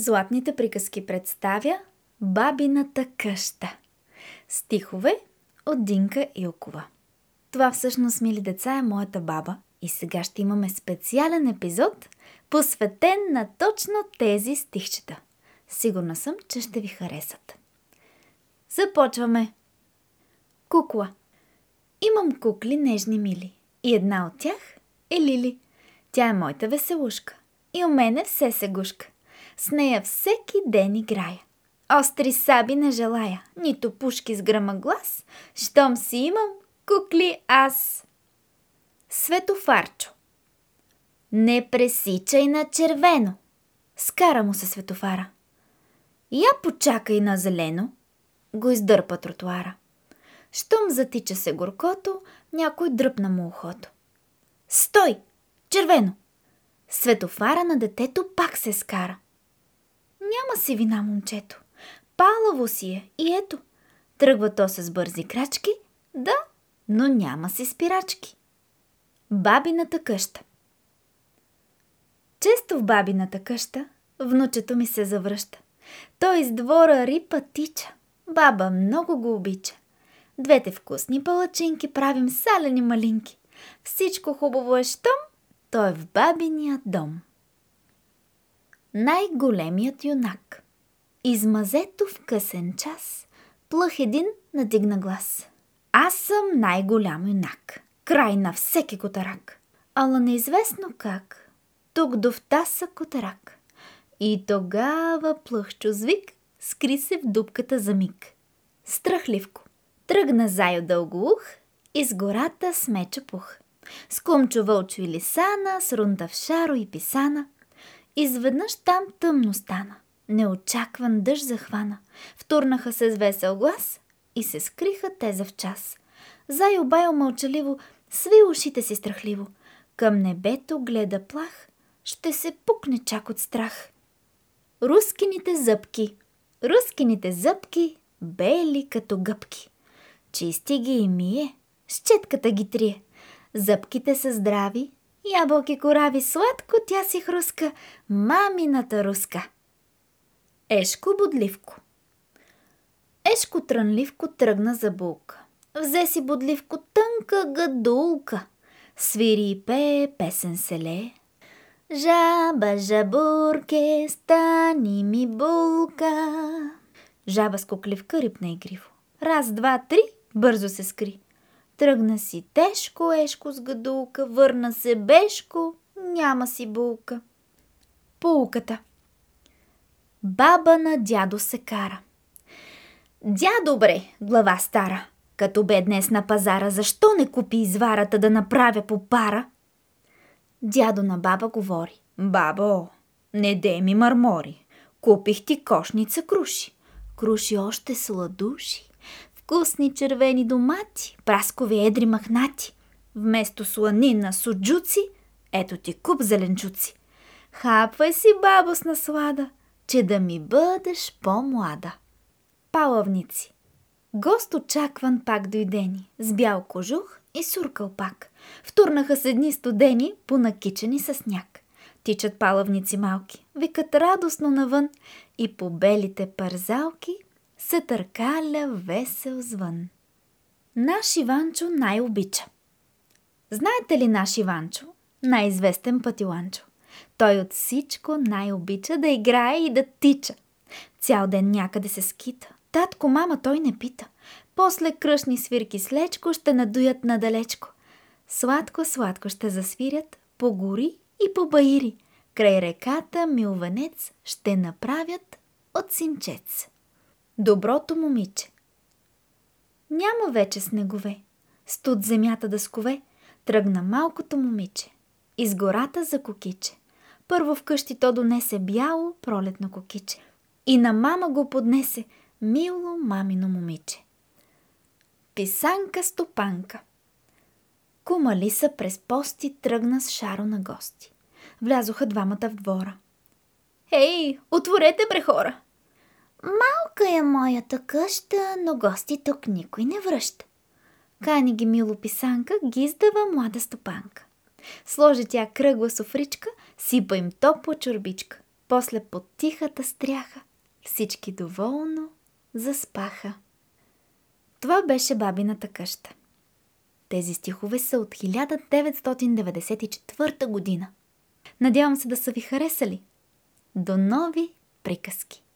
Златните приказки представя Бабината къща. Стихове от Динка Илкова. Това всъщност, мили деца, е моята баба. И сега ще имаме специален епизод, посветен на точно тези стихчета. Сигурна съм, че ще ви харесат. Започваме! Кукла. Имам кукли нежни мили и една от тях е Лили. Тя е моята веселушка и у мене все се гушка. С нея всеки ден играя. Остри саби не желая, нито пушки с гръмък глас, щом си имам кукли аз. Светофарчо. Не пресичай на червено, скара му се светофара. Я почакай на зелено, го издърпа тротуара. Щом затича се горкото, някой дръпна му ухото. Стой! Червено! Светофара на детето пак се скара. Няма си вина, момчето. Палаво си е и ето. Тръгва то с бързи крачки, да, но няма си спирачки. Бабината къща. Често в бабината къща внучето ми се завръща. Той из двора рипа тича. Баба много го обича. Двете вкусни палачинки правим салени малинки. Всичко хубаво е щом, той е в бабиния дом. Най-големият юнак. Измазето в късен час, плъх един надигна глас. Аз съм най-голям юнак. Край на всеки котарак. Ала неизвестно как, тук довтаса котарак. И тогава плъхчо звик скри се в дупката за миг. Страхливко. Тръгна зайо дългоух и с гората смече пух. С кумчо, вълчо и лисана, с рундавшаро и писана. Изведнъж там тъмно стана. Неочакван дъжд захвана. Втурнаха се с весел глас и се скриха те завчас. Зайо байо мълчаливо, сви ушите си страхливо. Към небето гледа плах, ще се пукне чак от страх. Рускините зъбки. Рускините зъбки, бели като гъбки. Чисти ги и мие, с четката ги трие. Зъбките са здрави, ябълки корави, сладко тя си хруска, мамината руска. Ешко бодливко. Ешко трънливко тръгна за булка. Взе си бодливко тънка гадулка. Свири и пее, песен се лее. Жаба, жабурке, стани ми булка. Жаба с кукливка рипна игриво. Раз, два, три, бързо се скри. Тръгна си тежко, ешко с гадулка, върна се бежко, няма си булка. Поуката. Баба на дядо се кара. Дядо бре, глава стара, като бе днес на пазара, защо не купи изварата да направя по пара? Дядо на баба говори. Бабо, не дей ми мърмори, купих ти кошница круши. Круши още сладуши. Вкусни червени домати, праскови едри махнати. Вместо сланина суджуци, ето ти куп зеленчуци. Хапвай си, бабо, с наслада, че да ми бъдеш по-млада. Палавници. Гост очакван пак дойдени, с бял кожух и сур кълпак. Втурнаха се дни студени, понакичени със сняг. Тичат палавници малки, викат радостно навън и по белите парзалки се търкаля весел звън. Наш Иванчо най-обича. Знаете ли наш Иванчо? Най-известен пътиланчо. Той от всичко най-обича да играе и да тича. Цял ден някъде се скита. Татко, мама той не пита. После кръшни свирки с лечко ще надуят надалечко. Сладко-сладко ще засвирят по гори и по баири. Край реката милвенец ще направят от синчец. Доброто момиче. Няма вече снегове, студ земята дъскове, тръгна малкото момиче. Из гората за кокиче. Първо вкъщи то донесе бяло пролетно кокиче. И на мама го поднесе мило мамино момиче. Писанка Стопанка. Кума Лиса през пости тръгна с шаро на гости. Влязоха двамата в двора. Ей, отворете бре хора! Малка е моята къща, но гости тук никой не връща. Кани ги мило писанка, ги издава млада стопанка. Сложи тя кръгла софричка, сипа им топла чорбичка. После под тихата стряха всички доволно заспаха. Това беше Бабината къща. Тези стихове са от 1994 година. Надявам се да са ви харесали. До нови приказки!